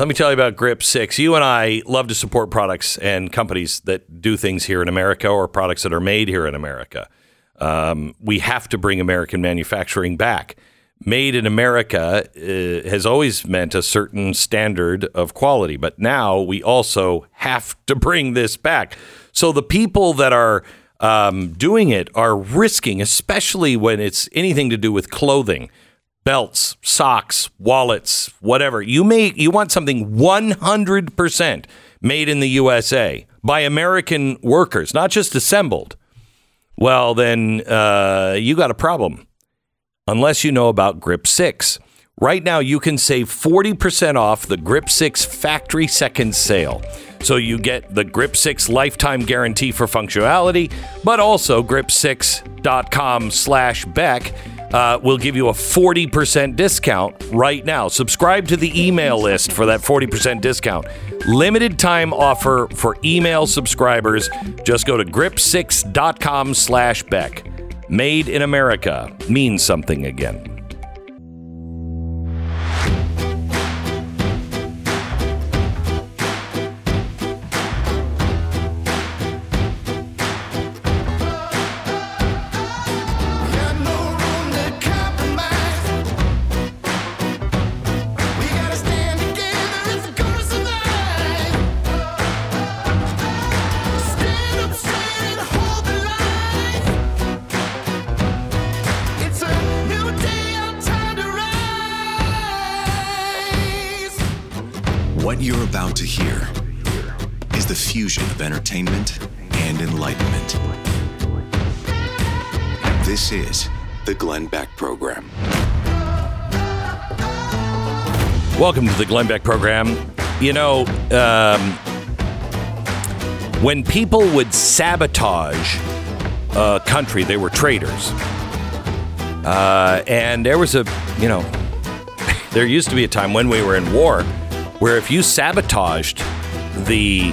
Let me tell you about GRIP6. You and I love to support products and companies that do things here in America or products that are made here in America. We have to bring American manufacturing back. Made in America has always meant a certain standard of quality, but now we also have to bring this back. So the people that are doing it are risking, especially when it's anything to do with clothing, belts, socks, wallets, whatever. You want something 100% made in the USA by American workers, not just assembled. Well, then you got a problem. Unless you know about GRIP6. Right now, you can save 40% off the GRIP6 Factory Second Sale. So you get the GRIP6 Lifetime Guarantee for functionality, but also grip6.com/Beck will give you a 40% discount right now. Subscribe to the email list for that 40% discount. Limited time offer for email subscribers. Just go to grip6.com/Beck. Made in America means something again. Of entertainment and enlightenment. This is the Glenn Beck Program. Welcome to the Glenn Beck Program. You know, when people would sabotage a country, they were traitors. And there was there used to be a time when we were in war where if you sabotaged the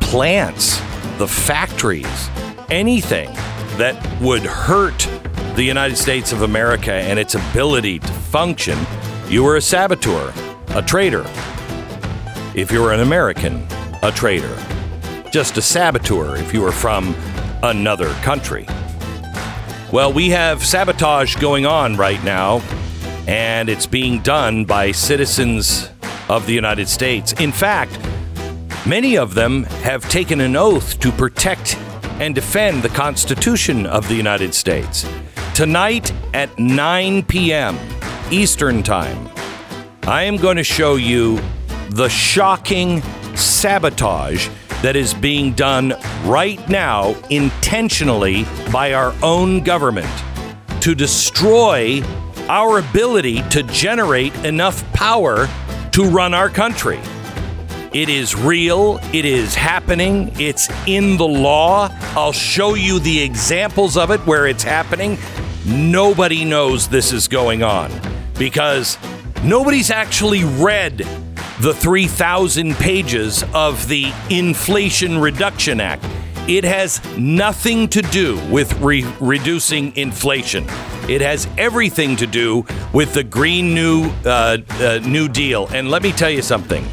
plants, the factories, anything that would hurt the United States of America and its ability to function, you were a saboteur, a traitor. If you were an American, a traitor. Just a saboteur if you were from another country. Well, we have sabotage going on right now, and it's being done by citizens of the United States. In fact, many of them have taken an oath to protect and defend the Constitution of the United States. Tonight at 9 p.m. Eastern Time, I am going to show you the shocking sabotage that is being done right now intentionally by our own government to destroy our ability to generate enough power to run our country. It is real. It is happening. It's in the law. I'll show you the examples of it where it's happening. Nobody knows this is going on because nobody's actually read the 3,000 pages of the Inflation Reduction Act. It has nothing to do with reducing inflation. It has everything to do with the Green New Deal. And let me tell you something.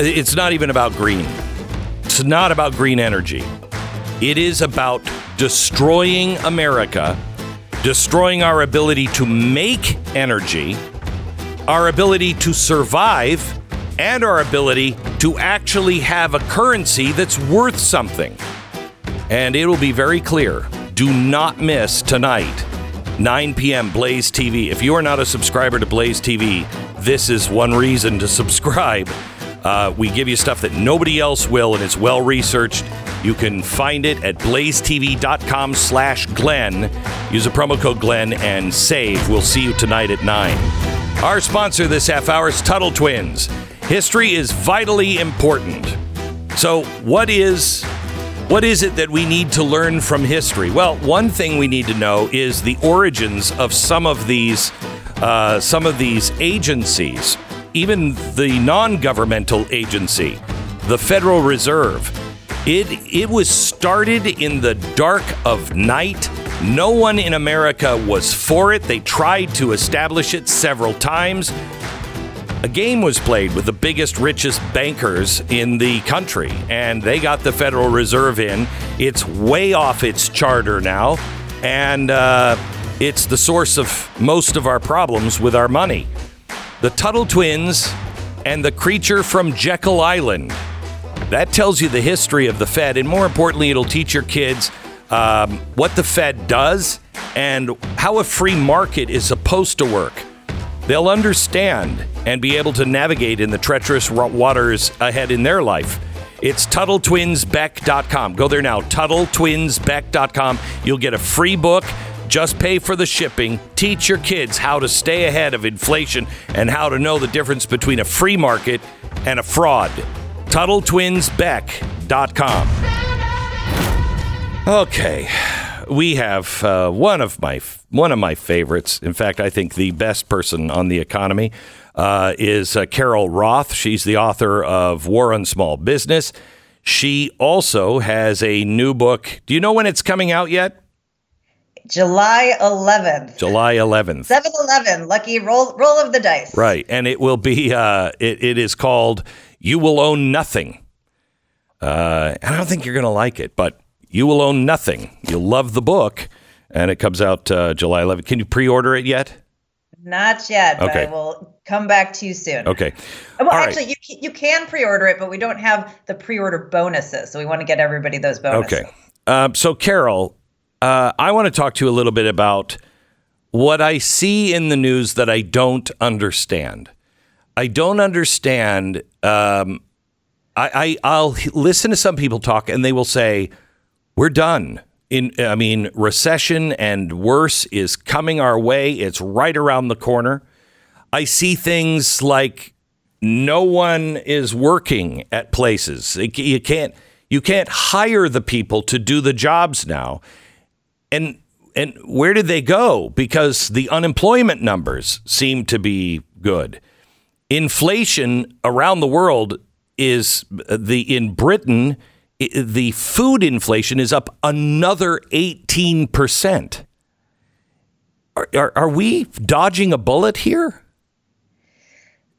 It's not even about green. It's not about green energy. It is about destroying America, destroying our ability to make energy, our ability to survive, and our ability to actually have a currency that's worth something. And it will be very clear. Do not miss tonight, 9 p.m. Blaze TV. If you are not a subscriber to Blaze TV, this is one reason to subscribe. We give you stuff that nobody else will, and it's well-researched. You can find it at blazetv.com/Glenn. Use the promo code Glenn and save. We'll see you tonight at 9. Our sponsor this half hour is Tuttle Twins. History is vitally important. So what is it that we need to learn from history? Well, one thing we need to know is the origins of some of these agencies. Even the non-governmental agency, the Federal Reserve, it was started in the dark of night No one in America was for it. They tried to establish it several times. A game was played with the biggest, richest bankers in the country, and they got the Federal Reserve in. It's way off its charter now, and it's the source of most of our problems with our money. The Tuttle Twins and The Creature from Jekyll Island. That tells you the history of the Fed, and more importantly, it'll teach your kids what the Fed does and how a free market is supposed to work. They'll understand and be able to navigate in the treacherous waters ahead in their life. It's TuttleTwinsBeck.com. Go there now, TuttleTwinsBeck.com. You'll get a free book. Just pay for the shipping. Teach your kids how to stay ahead of inflation and how to know the difference between a free market and a fraud. TuttleTwinsBeck.com. Okay. We have one of my favorites. In fact, I think the best person on the economy is Carol Roth. She's the author of War on Small Business. She also has a new book. Do you know when it's coming out yet? July 11th. July 11th. 7-11. Lucky roll of the dice. Right. And it will be it is called You Will Own Nothing. I don't think you're going to like it, but You Will Own Nothing. You'll love the book, and it comes out July 11th. Can you pre-order it yet? Not yet, but okay. I will come back to you soon. Okay. Well, all actually, right. you can pre-order it, but we don't have the pre-order bonuses, so we want to get everybody those bonuses. Okay. So, Carol, I want to talk to you a little bit about what I see in the news that I don't understand. I don't understand. I'll listen to some people talk, and they will say, we're done. Recession and worse is coming our way. It's right around the corner. I see things like no one is working at places. You can't hire the people to do the jobs now. And where did they go? Because the unemployment numbers seem to be good. Inflation around the world is in Britain. The food inflation is up another 18%. Are we dodging a bullet here?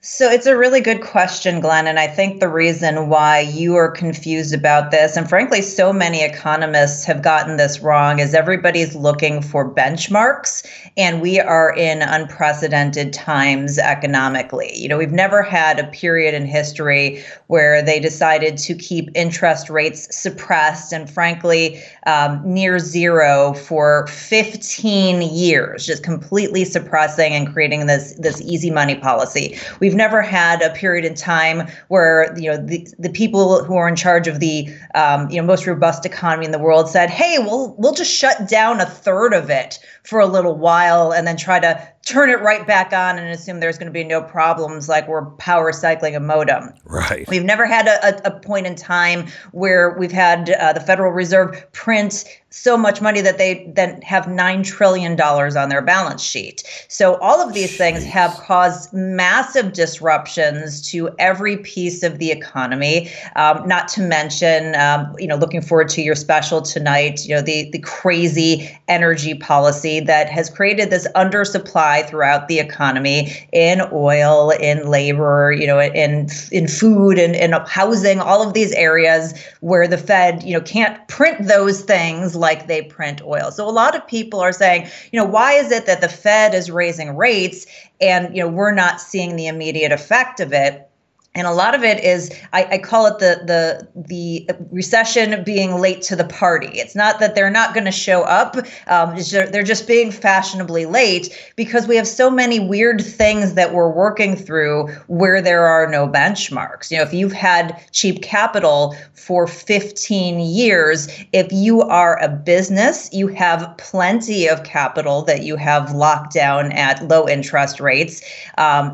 So it's a really good question, Glenn. And I think the reason why you are confused about this, and frankly, so many economists have gotten this wrong, is everybody's looking for benchmarks. And we are in unprecedented times economically. You know, we've never had a period in history where they decided to keep interest rates suppressed and frankly, near zero for 15 years, just completely suppressing and creating this easy money policy. We've never had a period in time where, you know, the people who are in charge of the most robust economy in the world said, hey, we'll just shut down a third of it for a little while and then try to turn it right back on and assume there's going to be no problems, like we're power cycling a modem. Right. We've never had a point in time where we've had the Federal Reserve print so much money that they then have $9 trillion on their balance sheet. So all of these things have caused massive disruptions to every piece of the economy, not to mention, looking forward to your special tonight, the crazy energy policy that has created this undersupply throughout the economy in oil, in labor, in food and in housing, all of these areas where the Fed, can't print those things like they print oil. So a lot of people are saying, why is it that the Fed is raising rates and, we're not seeing the immediate effect of it? And a lot of it is, I call it the recession being late to the party. It's not that they're not going to show up. They're just being fashionably late because we have so many weird things that we're working through where there are no benchmarks. If you've had cheap capital for 15 years, if you are a business, you have plenty of capital that you have locked down at low interest rates.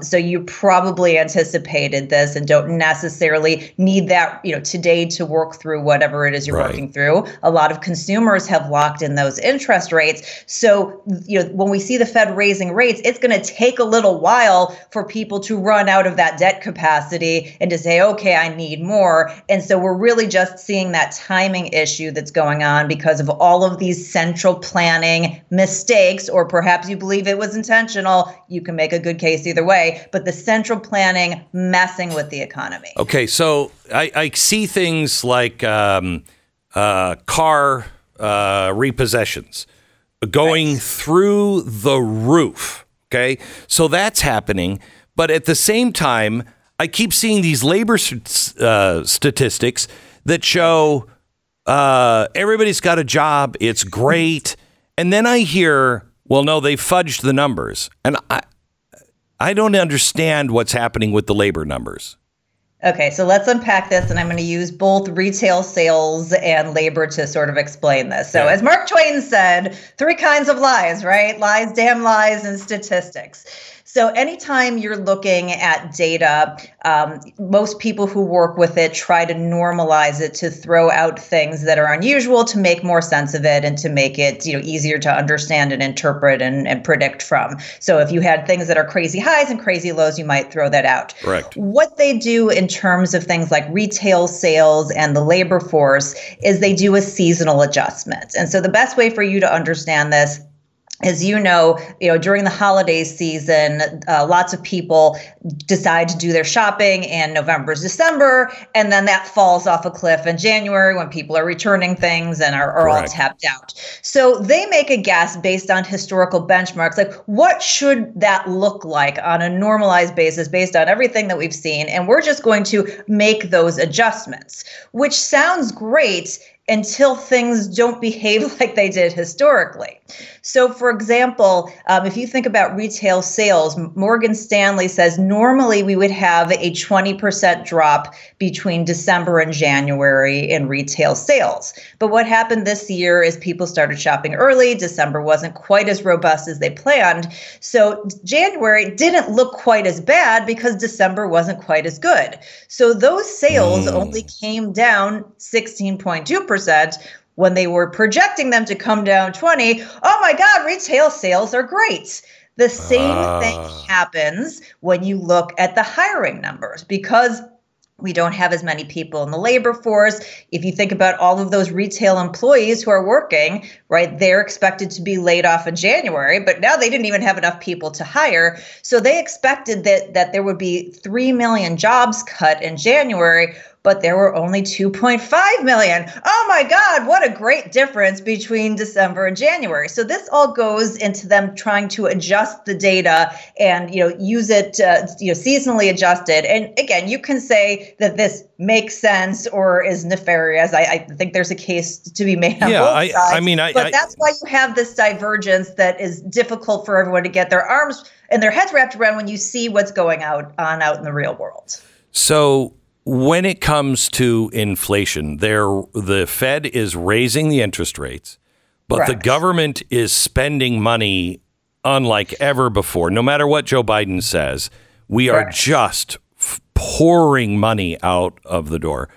So you probably anticipated this. business and don't necessarily need that, you know, today to work through whatever it is you're working through. A lot of consumers have locked in those interest rates. So, you know, when we see the Fed raising rates, it's going to take a little while for people to run out of that debt capacity and to say, okay, I need more. And so we're really just seeing that timing issue that's going on because of all of these central planning mistakes, or perhaps you believe it was intentional. You can make a good case either way, but the central planning messing with the economy. Okay, so I see things like car repossessions going through the roof. Okay, so that's happening. But at the same time, I keep seeing these labor statistics that show everybody's got a job. It's great. And then I hear, well, no, they fudged the numbers. And I don't understand what's happening with the labor numbers. Okay, so let's unpack this, and I'm going to use both retail sales and labor to sort of explain this. So as Mark Twain said, three kinds of lies, right? Lies, damn lies, and statistics. So anytime you're looking at data, most people who work with it try to normalize it to throw out things that are unusual to make more sense of it and to make it, you know, easier to understand and interpret and predict from. So if you had things that are crazy highs and crazy lows, you might throw that out. Correct. What they do in terms of things like retail sales and the labor force is they do a seasonal adjustment. And so the best way for you to understand this, as you know, during the holiday season, lots of people decide to do their shopping in November, December, and then that falls off a cliff in January when people are returning things and are all tapped out. So they make a guess based on historical benchmarks, like what should that look like on a normalized basis based on everything that we've seen? And we're just going to make those adjustments, which sounds great until things don't behave like they did historically. So, for example, if you think about retail sales, Morgan Stanley says normally we would have a 20% drop between December and January in retail sales. But what happened this year is people started shopping early. December wasn't quite as robust as they planned. So January didn't look quite as bad because December wasn't quite as good. So those sales only came down 16.2%. When they were projecting them to come down 20, oh my God, retail sales are great. The same thing happens when you look at the hiring numbers because we don't have as many people in the labor force. If you think about all of those retail employees who are working, right, they're expected to be laid off in January, but now they didn't even have enough people to hire. So they expected that there would be 3 million jobs cut in January, but there were only 2.5 million. Oh my God, what a great difference between December and January. So this all goes into them trying to adjust the data and, you know, use it, seasonally adjusted. And again, you can say that this makes sense or is nefarious. I think there's a case to be made on both sides. But that's why you have this divergence that is difficult for everyone to get their arms and their heads wrapped around when you see what's going on out in the real world. So when it comes to inflation, the Fed is raising the interest rates, but the government is spending money unlike ever before. No matter what Joe Biden says, we are just pouring money out of the door.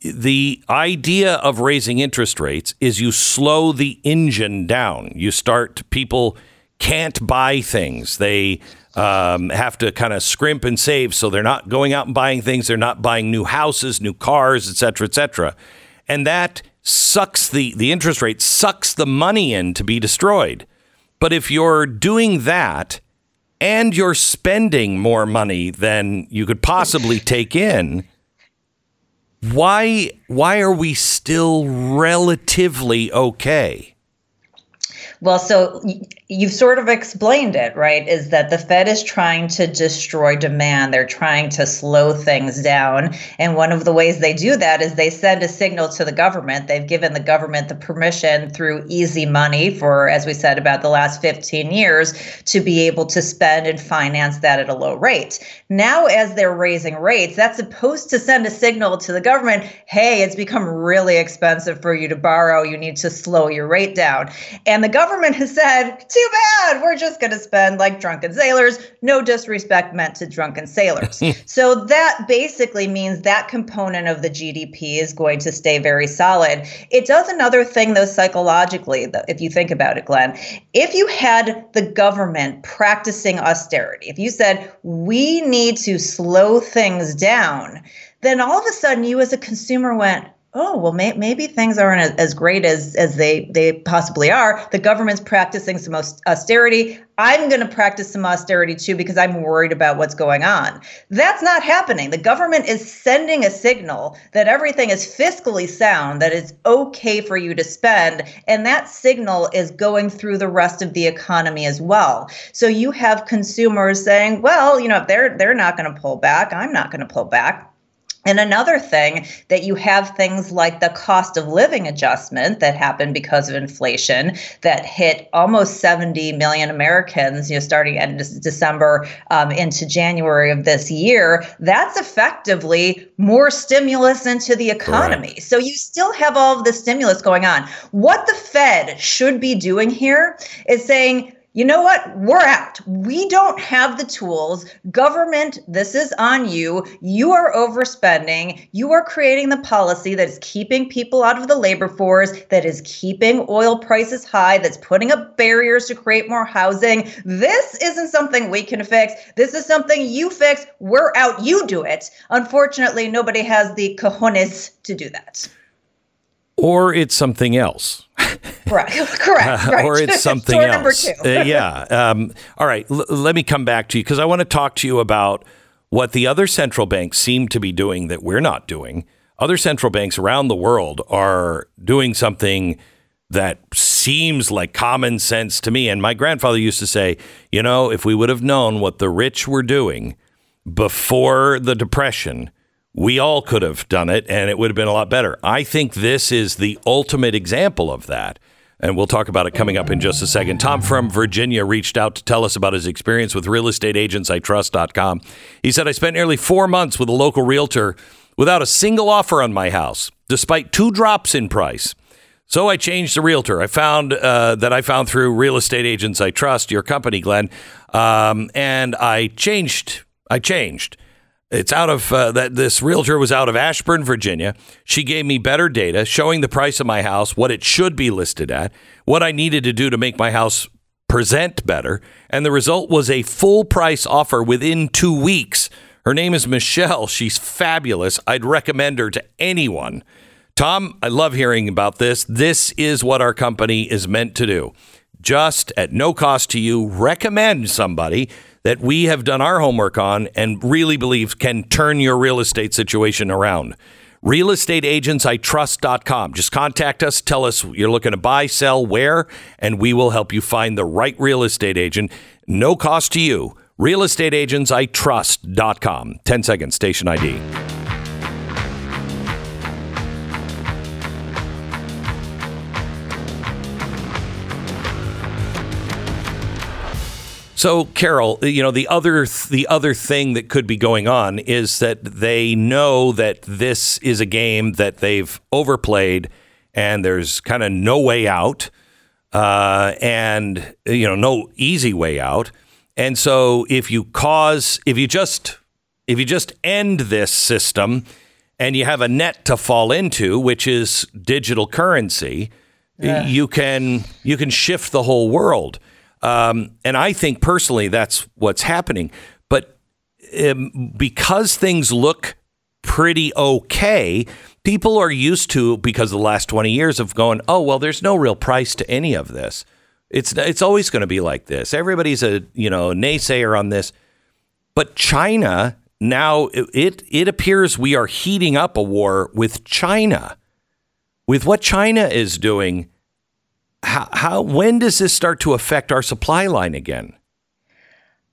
The idea of raising interest rates is you slow the engine down. You start, people can't buy things. They have to kind of scrimp and save. So they're not going out and buying things. They're not buying new houses, new cars, et cetera, et cetera. And that sucks the interest rate, sucks the money in to be destroyed. But if you're doing that and you're spending more money than you could possibly take in, why are we still relatively okay? Well, so you've sort of explained it, right, is that the Fed is trying to destroy demand. They're trying to slow things down. And one of the ways they do that is they send a signal to the government. They've given the government the permission through easy money for, as we said, about the last 15 years to be able to spend and finance that at a low rate. Now, as they're raising rates, that's supposed to send a signal to the government, hey, it's become really expensive for you to borrow. You need to slow your rate down. And the government government has said, too bad, we're just going to spend like drunken sailors. No disrespect meant to drunken sailors. So that basically means that component of the GDP is going to stay very solid. It does another thing, though, psychologically, if you think about it, Glenn. If you had the government practicing austerity, if you said, we need to slow things down, then all of a sudden you as a consumer went, oh, well, maybe things aren't as great as they possibly are. The government's practicing some austerity. I'm going to practice some austerity too because I'm worried about what's going on. That's not happening. The government is sending a signal that everything is fiscally sound, that it's okay for you to spend, and that signal is going through the rest of the economy as well. So you have consumers saying, well, you know, if they're not going to pull back, I'm not going to pull back. And another thing that you have things like the cost of living adjustment that happened because of inflation that hit almost 70 million Americans, you know, starting in December into January of this year. That's effectively more stimulus into the economy. Right. So you still have all of the stimulus going on. What the Fed should be doing here is saying, you know what? We're out. We don't have the tools. Government, this is on you. You are overspending. You are creating the policy that is keeping people out of the labor force, that is keeping oil prices high, that's putting up barriers to create more housing. This isn't something we can fix. This is something you fix. We're out. You do it. Unfortunately, nobody has the cojones to do that. Or it's something else. Correct. Right. Or it's something else. Yeah. All right. Let me come back to you because I want to talk to you about what the other central banks seem to be doing that we're not doing. Other central banks around the world are doing something that seems like common sense to me. And my grandfather used to say, you know, if we would have known what the rich were doing before the Depression, we all could have done it, and it would have been a lot better. I think this is the ultimate example of that, and we'll talk about it coming up in just a second. Tom from Virginia reached out to tell us about his experience with realestateagentsitrust.com. He said, I spent nearly 4 months with a local realtor without a single offer on my house, despite 2 drops in price. So I changed the realtor. I found that I found through Real Estate Agents I Trust, your company, Glenn, and I changed. It's out of that this realtor was out of Ashburn, Virginia. She gave me better data showing the price of my house, what it should be listed at, what I needed to do to make my house present better. And the result was a full price offer within 2 weeks. Her name is Michelle. She's fabulous. I'd recommend her to anyone. Tom, I love hearing about this. This is what our company is meant to do. Just at no cost to you, recommend somebody that we have done our homework on and really believe can turn your real estate situation around. Realestateagentsitrust.com. Just contact us, tell us you're looking to buy, sell, where, and we will help you find the right real estate agent. No cost to you. Realestateagentsitrust.com. 10 seconds, station ID. So, Carol, you know, the other thing that could be going on is that they know that this is a game that they've overplayed and there's kind of no way out and, you know, no easy way out. And so if you just end this system and you have a net to fall into, which is digital currency, you can shift the whole world. And I think personally, that's what's happening. But because things look pretty okay, people are used to, because the last 20 years of going, oh, well, there's no real price to any of this. It's always going to be like this. Everybody's a, you know, naysayer on this. But China now, it appears we are heating up a war with China, with what China is doing. When does this start to affect our supply line again?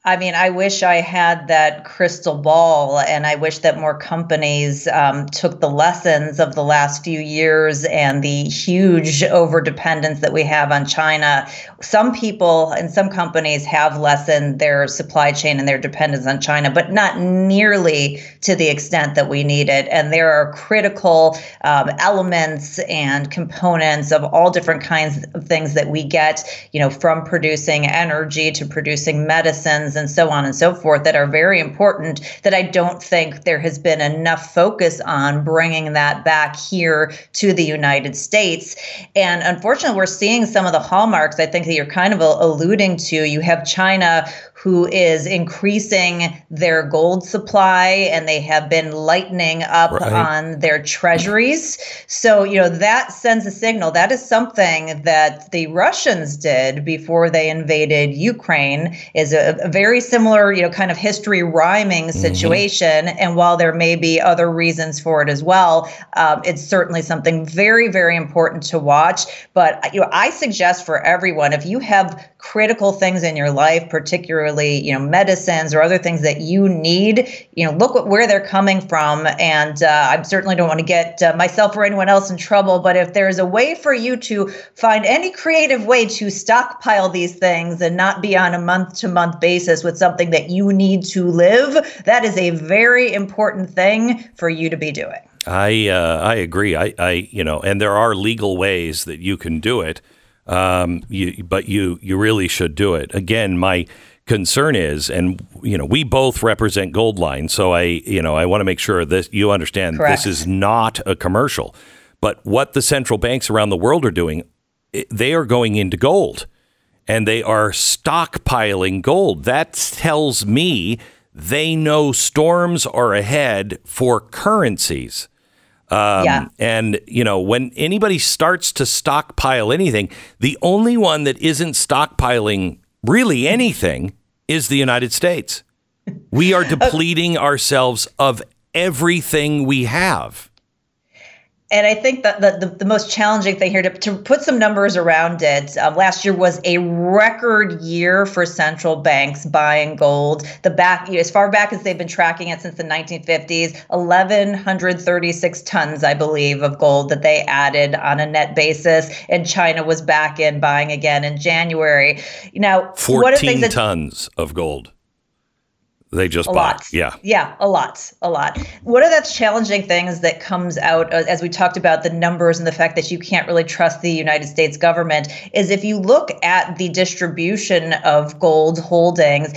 I mean, I wish I had that crystal ball, and I wish that more companies took the lessons of the last few years and the huge overdependence that we have on China. Some people and some companies have lessened their supply chain and their dependence on China, but not nearly to the extent that we need it. And there are critical elements and components of all different kinds of things that we get, you know, from producing energy to producing medicines, and so on and so forth, that are very important, that I don't think there has been enough focus on bringing that back here to the United States. And unfortunately, we're seeing some of the hallmarks, I think, that you're kind of alluding to. You have China, who is increasing their gold supply, and they have been lightening up on their treasuries. So, you know, that sends a signal. That is something that the Russians did before they invaded Ukraine, is a very similar, you know, kind of history rhyming situation. And while there may be other reasons for it as well, it's certainly something very, very important to watch. But, you know, I suggest for everyone, if you have critical things in your life, particularly, you know, medicines or other things that you need, you know, look at where they're coming from. And I certainly don't want to get myself or anyone else in trouble, but if there's a way for you to find any creative way to stockpile these things and not be on a month-to-month basis with something that you need to live, that is a very important thing for you to be doing. I agree. I you know, and there are legal ways that you can do it, but you really should do it. Again, my concern is, and you know, we both represent Goldline, so I want to make sure that you understand Correct. This is not a commercial, but what the central banks around the world are doing, they are going into gold and they are stockpiling gold. That tells me they know storms are ahead for currencies. And, you know, when anybody starts to stockpile anything, the only one that isn't stockpiling really anything is the United States. We are depleting ourselves of everything we have. And I think that the most challenging thing here, to put some numbers around it, last year was a record year for central banks buying gold. As far back as they've been tracking it since the 1950s, 1,136 tons, I believe, of gold that they added on a net basis. And China was back in buying again in January. Now, 14 tons of gold. They just bought. Yeah, a lot. One of the challenging things that comes out, as we talked about the numbers and the fact that you can't really trust the United States government, is if you look at the distribution of gold holdings,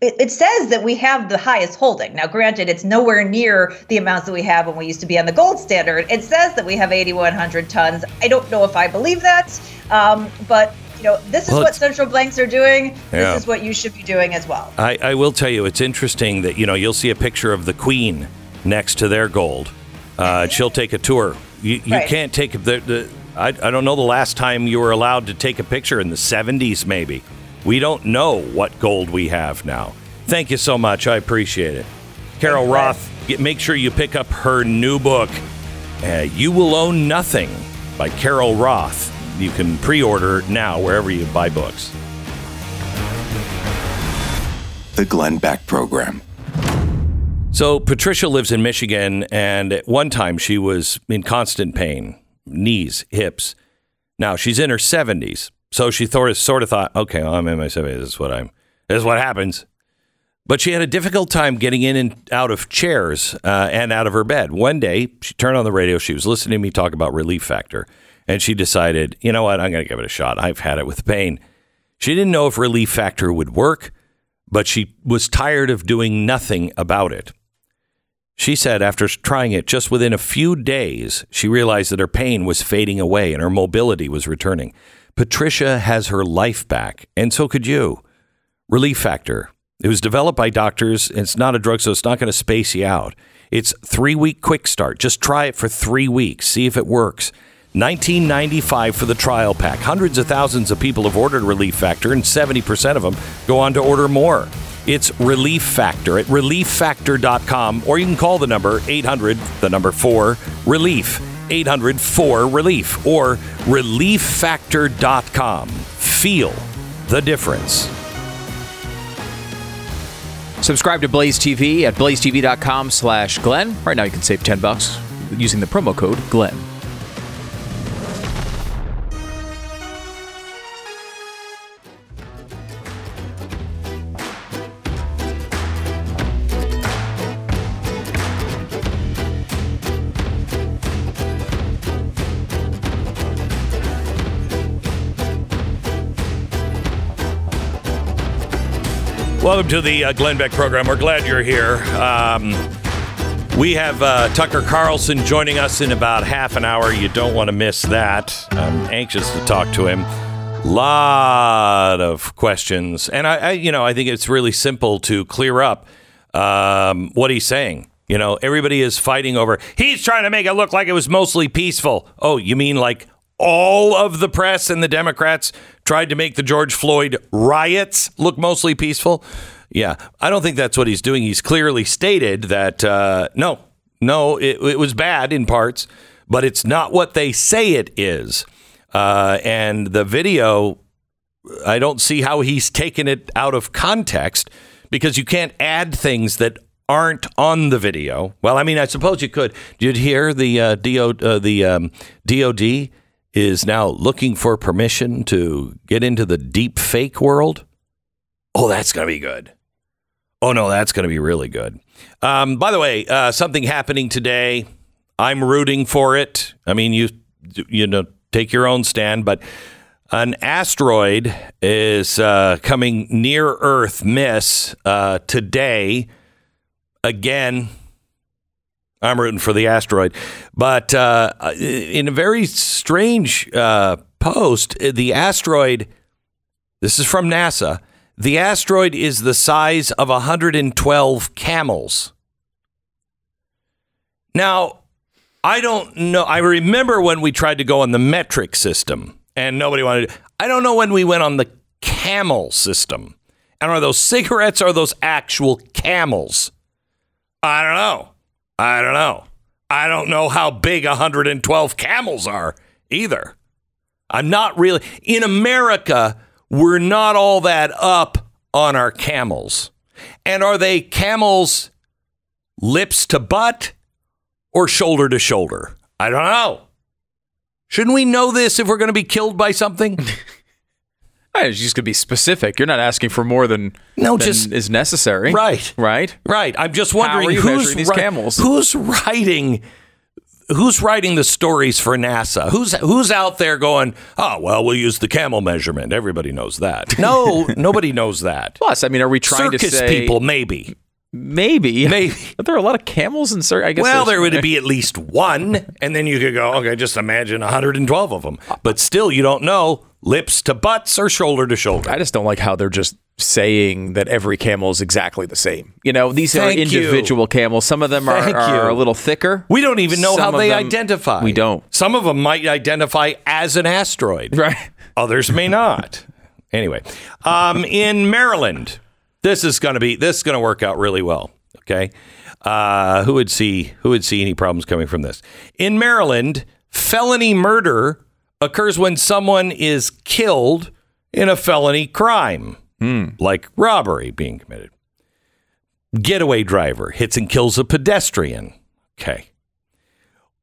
it says that we have the highest holding. Now, granted, it's nowhere near the amounts that we have when we used to be on the gold standard. It says that we have 8,100 tons. I don't know if I believe that, but you know, this is what central banks are doing. This is what you should be doing as well. I will tell you, it's interesting that, you know, you'll see a picture of the Queen next to their gold. She'll take a tour. You can't take the I don't know the last time you were allowed to take a picture, in the 70s, maybe. We don't know what gold we have now. Thank you so much. I appreciate it. Carol Roth, make sure you pick up her new book, You Will Own Nothing by Carol Roth. You can pre-order now wherever you buy books. The Glenn Beck Program. So Patricia lives in Michigan, and at one time she was in constant pain, knees, hips. Now she's in her 70s, so she sort of thought, okay, well, I'm in my 70s. This is what happens. But she had a difficult time getting in and out of chairs and out of her bed. One day she turned on the radio. She was listening to me talk about Relief Factor. And she decided, you know what, I'm going to give it a shot. I've had it with pain. She didn't know if Relief Factor would work, but she was tired of doing nothing about it. She said after trying it, just within a few days, she realized that her pain was fading away and her mobility was returning. Patricia has her life back, and so could you. Relief Factor. It was developed by doctors. It's not a drug, so it's not going to space you out. It's a 3-week quick start. Just try it for 3 weeks. See if it works. $19.95 for the trial pack. Hundreds of thousands of people have ordered Relief Factor, and 70% of them go on to order more. It's Relief Factor at relieffactor.com, or you can call the number 800-4-RELIEF, 800-4-RELIEF, or relieffactor.com. Feel the difference. Subscribe to Blaze TV at blazetv.com/Glenn. Right now you can save $10 using the promo code Glenn. Welcome to the Glenn Beck program. We're glad you're here. We have Tucker Carlson joining us in about half an hour. You don't want to miss that. I'm anxious to talk to him. Lot of questions. And, I think it's really simple to clear up what he's saying. You know, everybody is fighting over. He's trying to make it look like it was mostly peaceful. Oh, you mean like all of the press and the Democrats tried to make the George Floyd riots look mostly peaceful? Yeah, I don't think that's what he's doing. He's clearly stated that, it was bad in parts, but it's not what they say it is. And the video, I don't see how he's taken it out of context, because you can't add things that aren't on the video. Well, I mean, I suppose you could. Did you hear the DOD is now looking for permission to get into the deep fake world? Oh, that's going to be good. Oh, no, that's going to be really good. By the way, something happening today. I'm rooting for it. I mean, you know, take your own stand. But an asteroid is coming near Earth, miss today. Again, I'm rooting for the asteroid. But in a very strange post, the asteroid, this is from NASA, the asteroid is the size of 112 camels. Now, I don't know. I remember when we tried to go on the metric system and nobody wanted to. I don't know when we went on the camel system. And are those cigarettes or are those actual camels? I don't know. I don't know how big 112 camels are either. I'm not really. In America, we're not all that up on our camels. And are they camels lips to butt or shoulder to shoulder? I don't know. Shouldn't we know this if we're going to be killed by something? You're just going to be specific. You're not asking for more than just is necessary. Right. I'm just wondering who's writing the stories for NASA. Who's out there going, oh, well, we'll use the camel measurement. Everybody knows that. No, nobody knows that. Plus, I mean, are we trying to say people? Maybe. But there are a lot of camels in circus. I guess there would be at least one, and then you could go, okay, just imagine 112 of them. But still, you don't know. Lips to butts or shoulder to shoulder. I just don't like how they're just saying that every camel is exactly the same. You know, these are individual camels. Some of them are a little thicker. We don't even know how they identify. We don't. Some of them might identify as an asteroid. Right. Others may not. Anyway, in Maryland, this is going to work out really well. Okay. Who would see any problems coming from this? In Maryland, felony murder occurs when someone is killed in a felony crime, like robbery being committed. Getaway driver hits and kills a pedestrian. Okay.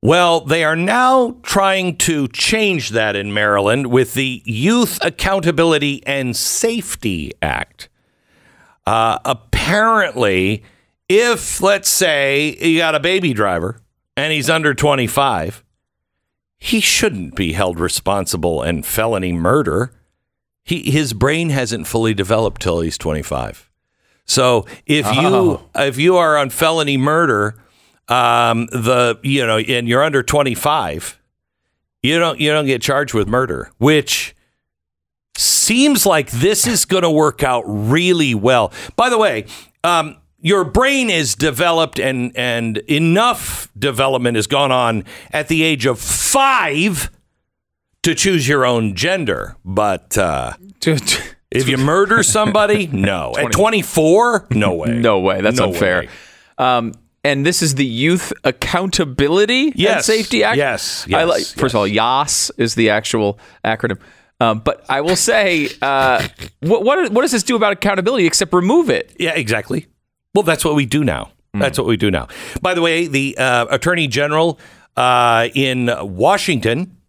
Well, they are now trying to change that in Maryland with the Youth Accountability and Safety Act. Apparently, if, let's say, you got a baby driver and he's under 25, he shouldn't be held responsible in felony murder. His brain hasn't fully developed till he's 25. So if you are on felony murder, and you're under 25, you don't get charged with murder, which seems like this is going to work out really well. By the way, your brain is developed and enough development has gone on at the age of 5 to choose your own gender. But if you murder somebody, no. At 24, no way. No way. That's unfair. And this is the Youth Accountability and Safety Act? Yes. First of all, YAS is the actual acronym. But I will say, what does this do about accountability except remove it? Yeah, exactly. Well, that's what we do now. That's what we do now. By the way, the Attorney General in Washington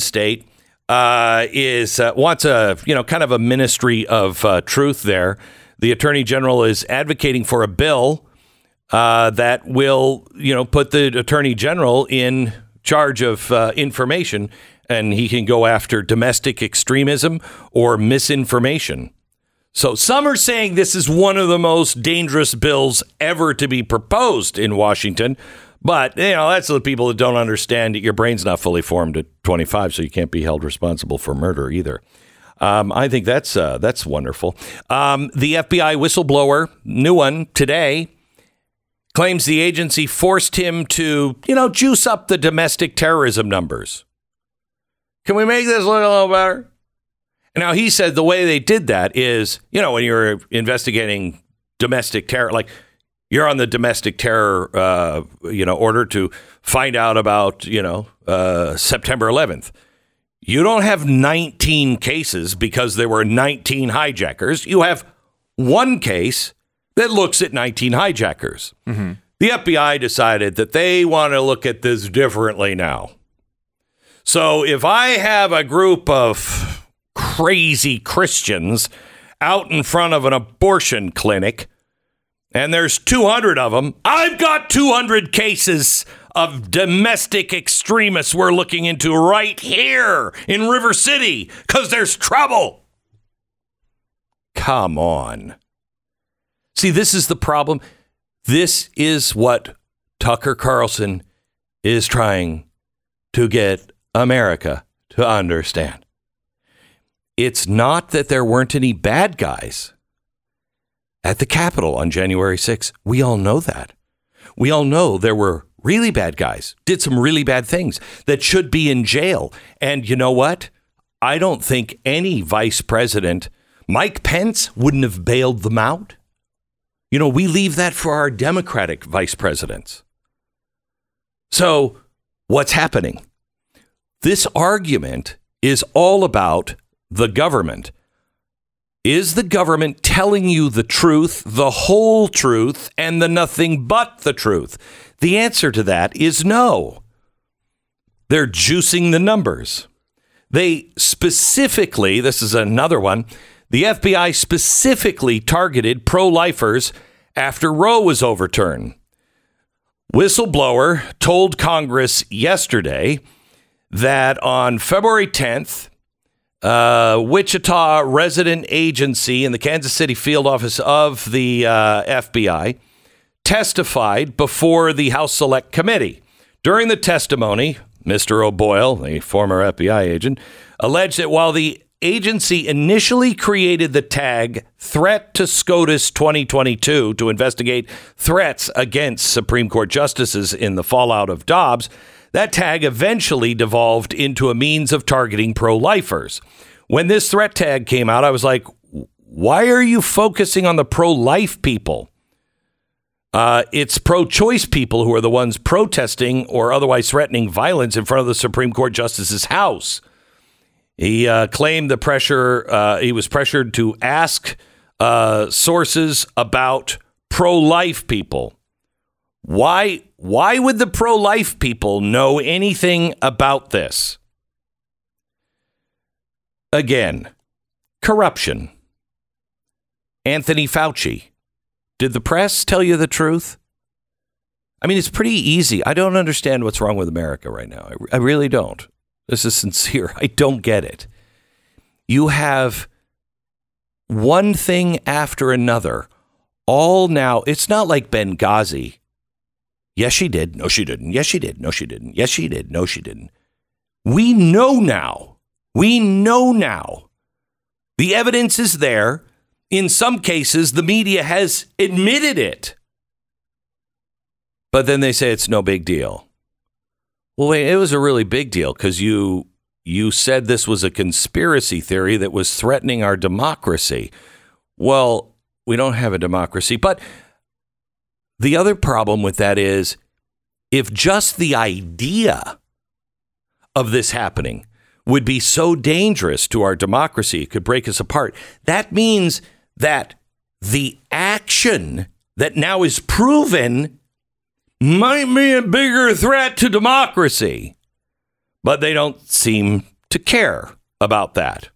State, is wants a kind of a ministry of truth there. The Attorney General is advocating for a bill that will put the Attorney General in charge of information, and he can go after domestic extremism or misinformation. So some are saying this is one of the most dangerous bills ever to be proposed in Washington. But, that's the people that don't understand that your brain's not fully formed at 25, so you can't be held responsible for murder either. I think that's wonderful. The FBI whistleblower, new one today, claims the agency forced him to, juice up the domestic terrorism numbers. Can we make this look a little better? Now, he said the way they did that is, when you're investigating domestic terror, like, you're on the domestic terror, order to find out about, September 11th. You don't have 19 cases because there were 19 hijackers. You have one case that looks at 19 hijackers. Mm-hmm. The FBI decided that they want to look at this differently now. So if I have a group of crazy Christians out in front of an abortion clinic, and there's 200 of them. I've got 200 cases of domestic extremists we're looking into right here in River City because there's trouble. Come on. See, this is the problem. This is what Tucker Carlson is trying to get America to understand. It's not that there weren't any bad guys at the Capitol on January 6th, we all know that. We all know there were really bad guys, did some really bad things that should be in jail. And you know what? I don't think any vice president, Mike Pence, wouldn't have bailed them out. We leave that for our Democratic vice presidents. So what's happening? This argument is all about the government. Is the government telling you the truth, the whole truth, and the nothing but the truth? The answer to that is no. They're juicing the numbers. They specifically, this is another one, the FBI specifically targeted pro-lifers after Roe was overturned. Whistleblower told Congress yesterday that on February 10th, Wichita resident agency and the Kansas City field office of the FBI testified before the House Select Committee. During the testimony, Mr. O'Boyle, the former FBI agent, alleged that while the agency initially created the tag Threat to SCOTUS 2022 to investigate threats against Supreme Court justices in the fallout of Dobbs, that tag eventually devolved into a means of targeting pro-lifers. When this threat tag came out, I was like, why are you focusing on the pro-life people? It's pro-choice people who are the ones protesting or otherwise threatening violence in front of the Supreme Court Justice's house. He claimed the pressure. He was pressured to ask sources about pro-life people. Why would the pro-life people know anything about this? Again, corruption. Anthony Fauci. Did the press tell you the truth? I mean, it's pretty easy. I don't understand what's wrong with America right now. I really don't. This is sincere. I don't get it. You have one thing after another. All now, it's not like Benghazi. Yes, she did. No, she didn't. Yes, she did. No, she didn't. Yes, she did. No, she didn't. We know now. We know now. The evidence is there. In some cases, the media has admitted it. But then they say it's no big deal. Well, wait, it was a really big deal because you said this was a conspiracy theory that was threatening our democracy. Well, we don't have a democracy, but... The other problem with that is if just the idea of this happening would be so dangerous to our democracy, it could break us apart. That means that the action that now is proven might be a bigger threat to democracy. But they don't seem to care about that.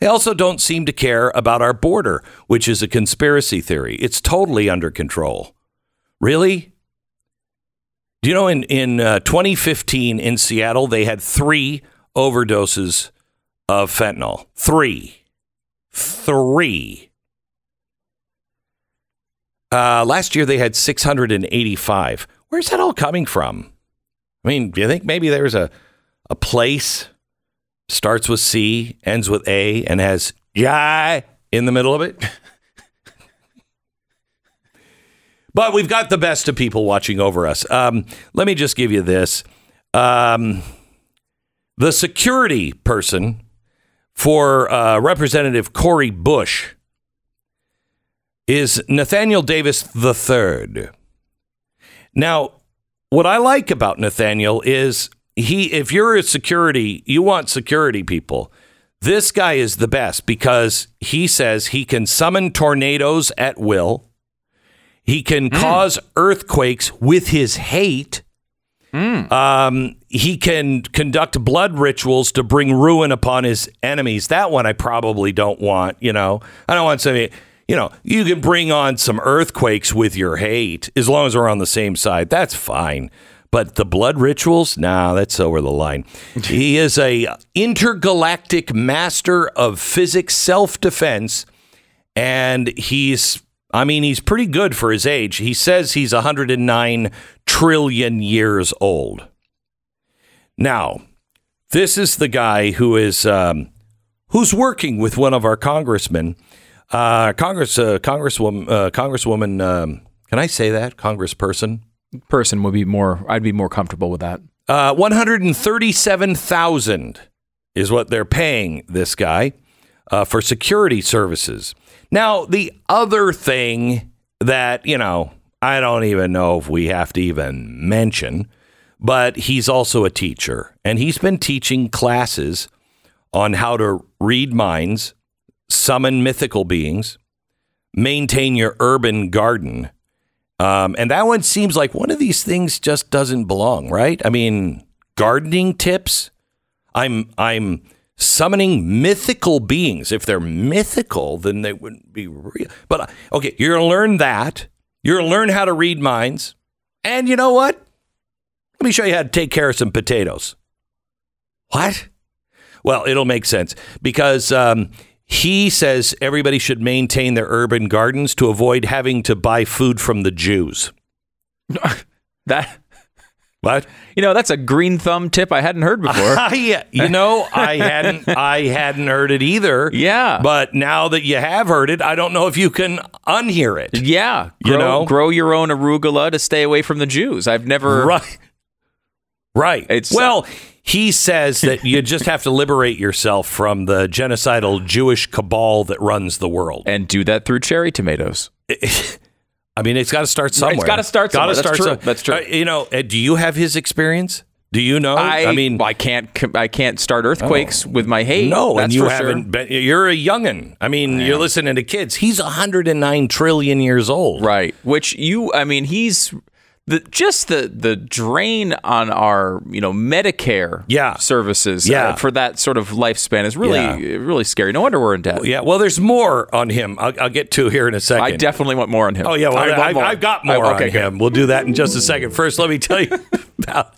They also don't seem to care about our border, which is a conspiracy theory. It's totally under control. Really? Do you know in 2015 in Seattle, they had 3 overdoses of fentanyl. 3. Last year, they had 685. Where's that all coming from? I mean, do you think maybe there's a place starts with C, ends with A, and has "yai" in the middle of it? But we've got the best of people watching over us. Let me just give you this. The security person for Representative Cori Bush is Nathaniel Davis the Third. Now, what I like about Nathaniel is if you're a security, you want security people. This guy is the best because he says he can summon tornadoes at will. He can cause earthquakes with his hate. He can conduct blood rituals to bring ruin upon his enemies. That one I probably don't want. You know, I don't want somebody. You know, you can bring on some earthquakes with your hate as long as we're on the same side. That's fine. But the blood rituals? Nah, that's over the line. He is a intergalactic master of physics self-defense, and he's pretty good for his age. He says he's 109 trillion years old. Now, this is the guy who is who's working with one of our congressmen, Congresswoman. Can I say that? Congressperson. Person would be more, I'd be more comfortable with that. $137,000 is what they're paying this guy for security services. Now, the other thing that, you know, I don't even know if we have to even mention, but he's also a teacher, and he's been teaching classes on how to read minds, summon mythical beings, maintain your urban garden. And that one seems like one of these things just doesn't belong, right? I mean, gardening tips. I'm summoning mythical beings. If they're mythical, then they wouldn't be real. But okay, you're gonna learn that. You're gonna learn how to read minds. And you know what? Let me show you how to take care of some potatoes. What? Well, it'll make sense because he says everybody should maintain their urban gardens to avoid having to buy food from the Jews. What? You know, that's a green thumb tip I hadn't heard before. Yeah, you know, I hadn't heard it either. Yeah. But now that you have heard it, I don't know if you can unhear it. Yeah. Grow your own arugula to stay away from the Jews. I've never. Right. He says that you just have to liberate yourself from the genocidal Jewish cabal that runs the world. And do that through cherry tomatoes. I mean, it's got to start somewhere. It's got to start somewhere. That's true. You know, do you have his experience? Do you know? I can't. I can't start earthquakes with my hate. No, that's and you haven't. Sure. You're a young'un. I mean, you're listening to kids. He's 109 trillion years old. Right. Which he's. The drain on our Medicare services for that sort of lifespan is really scary. No wonder we're in debt. Yeah. Well, there's more on him. I'll get to here in a second. I definitely want more on him. Oh yeah. Well, I've got more on him. We'll do that in just a second. First, let me tell you about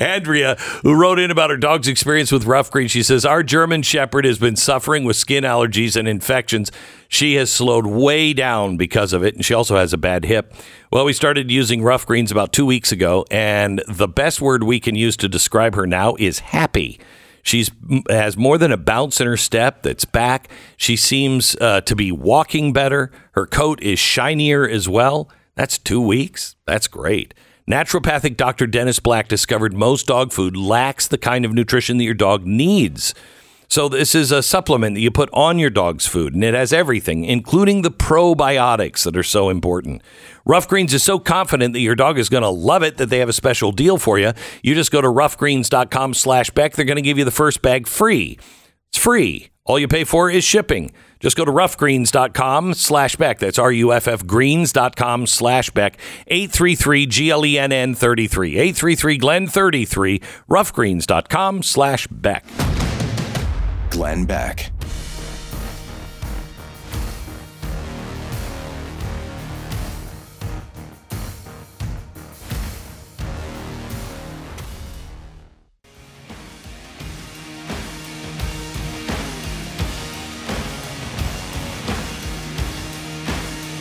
Andrea, who wrote in about her dog's experience with Ruff Greens. She says our German Shepherd has been suffering with skin allergies and infections. She has slowed way down because of it, and she also has a bad hip. Well, we started using Ruff Greens about 2 weeks ago, and the best word we can use to describe her now is happy. She has more than a bounce in her step that's back. She seems to be walking better. Her coat is shinier as well. That's 2 weeks. That's great. Naturopathic Dr. Dennis Black discovered most dog food lacks the kind of nutrition that your dog needs. So this is a supplement that you put on your dog's food, and it has everything, including the probiotics that are so important. Ruff Greens is so confident that your dog is going to love it that they have a special deal for you. You just go to roughgreens.com/Beck. They're going to give you the first bag free. It's free. All you pay for is shipping. Just go to ruffgreens.com/Beck. That's ruffgreens.com/Beck. 833-GLENN33. 833-GLEN33. Ruffgreens.com/Beck. Glenn Beck.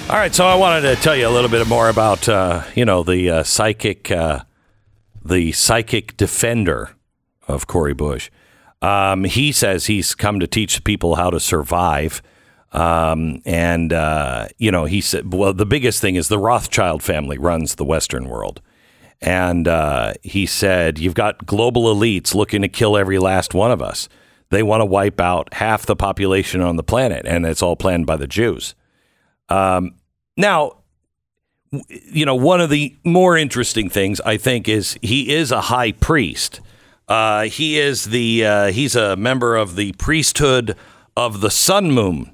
All right, so I wanted to tell you a little bit more about, the psychic defender of Cori Bush. He says he's come to teach people how to survive. He said, well, the biggest thing is the Rothschild family runs the Western world. And he said, you've got global elites looking to kill every last one of us. They want to wipe out half the population on the planet, and it's all planned by the Jews. Now, you know, one of the more interesting things, I think, is he is a high priest. He's a member of the Priesthood of the Sun Moon,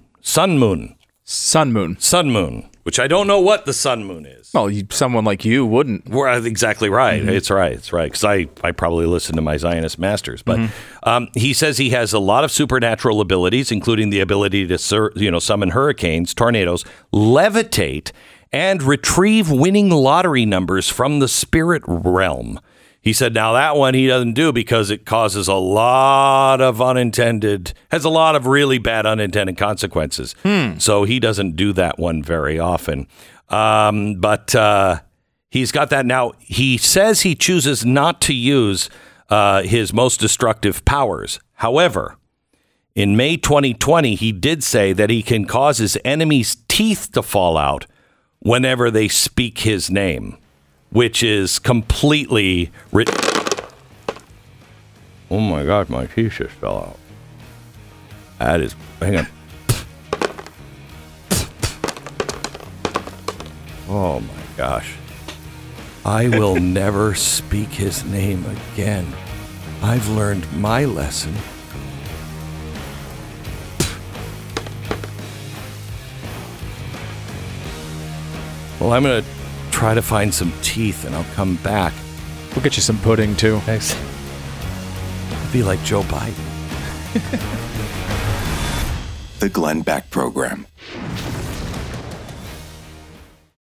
which I don't know what the Sun Moon is. Well, someone like you wouldn't. Well, exactly right. Mm-hmm. It's right. Because I probably listen to my Zionist masters. But mm-hmm. He says he has a lot of supernatural abilities, including the ability to, summon hurricanes, tornadoes, levitate, and retrieve winning lottery numbers from the spirit realm. He said, now that one he doesn't do because it causes a lot of has a lot of really bad unintended consequences. So he doesn't do that one very often. But he's got that. Now, he says he chooses not to use his most destructive powers. However, in May 2020, he did say that he can cause his enemies' teeth to fall out whenever they speak his name. Which is completely... Oh my God, my teeth just fell out. That is... Hang on. Oh my gosh. I will never speak his name again. I've learned my lesson. Well, I'm going to try to find some teeth and I'll come back. We'll get you some pudding too. Thanks. I'll be like Joe Biden. The Glenn Beck Program.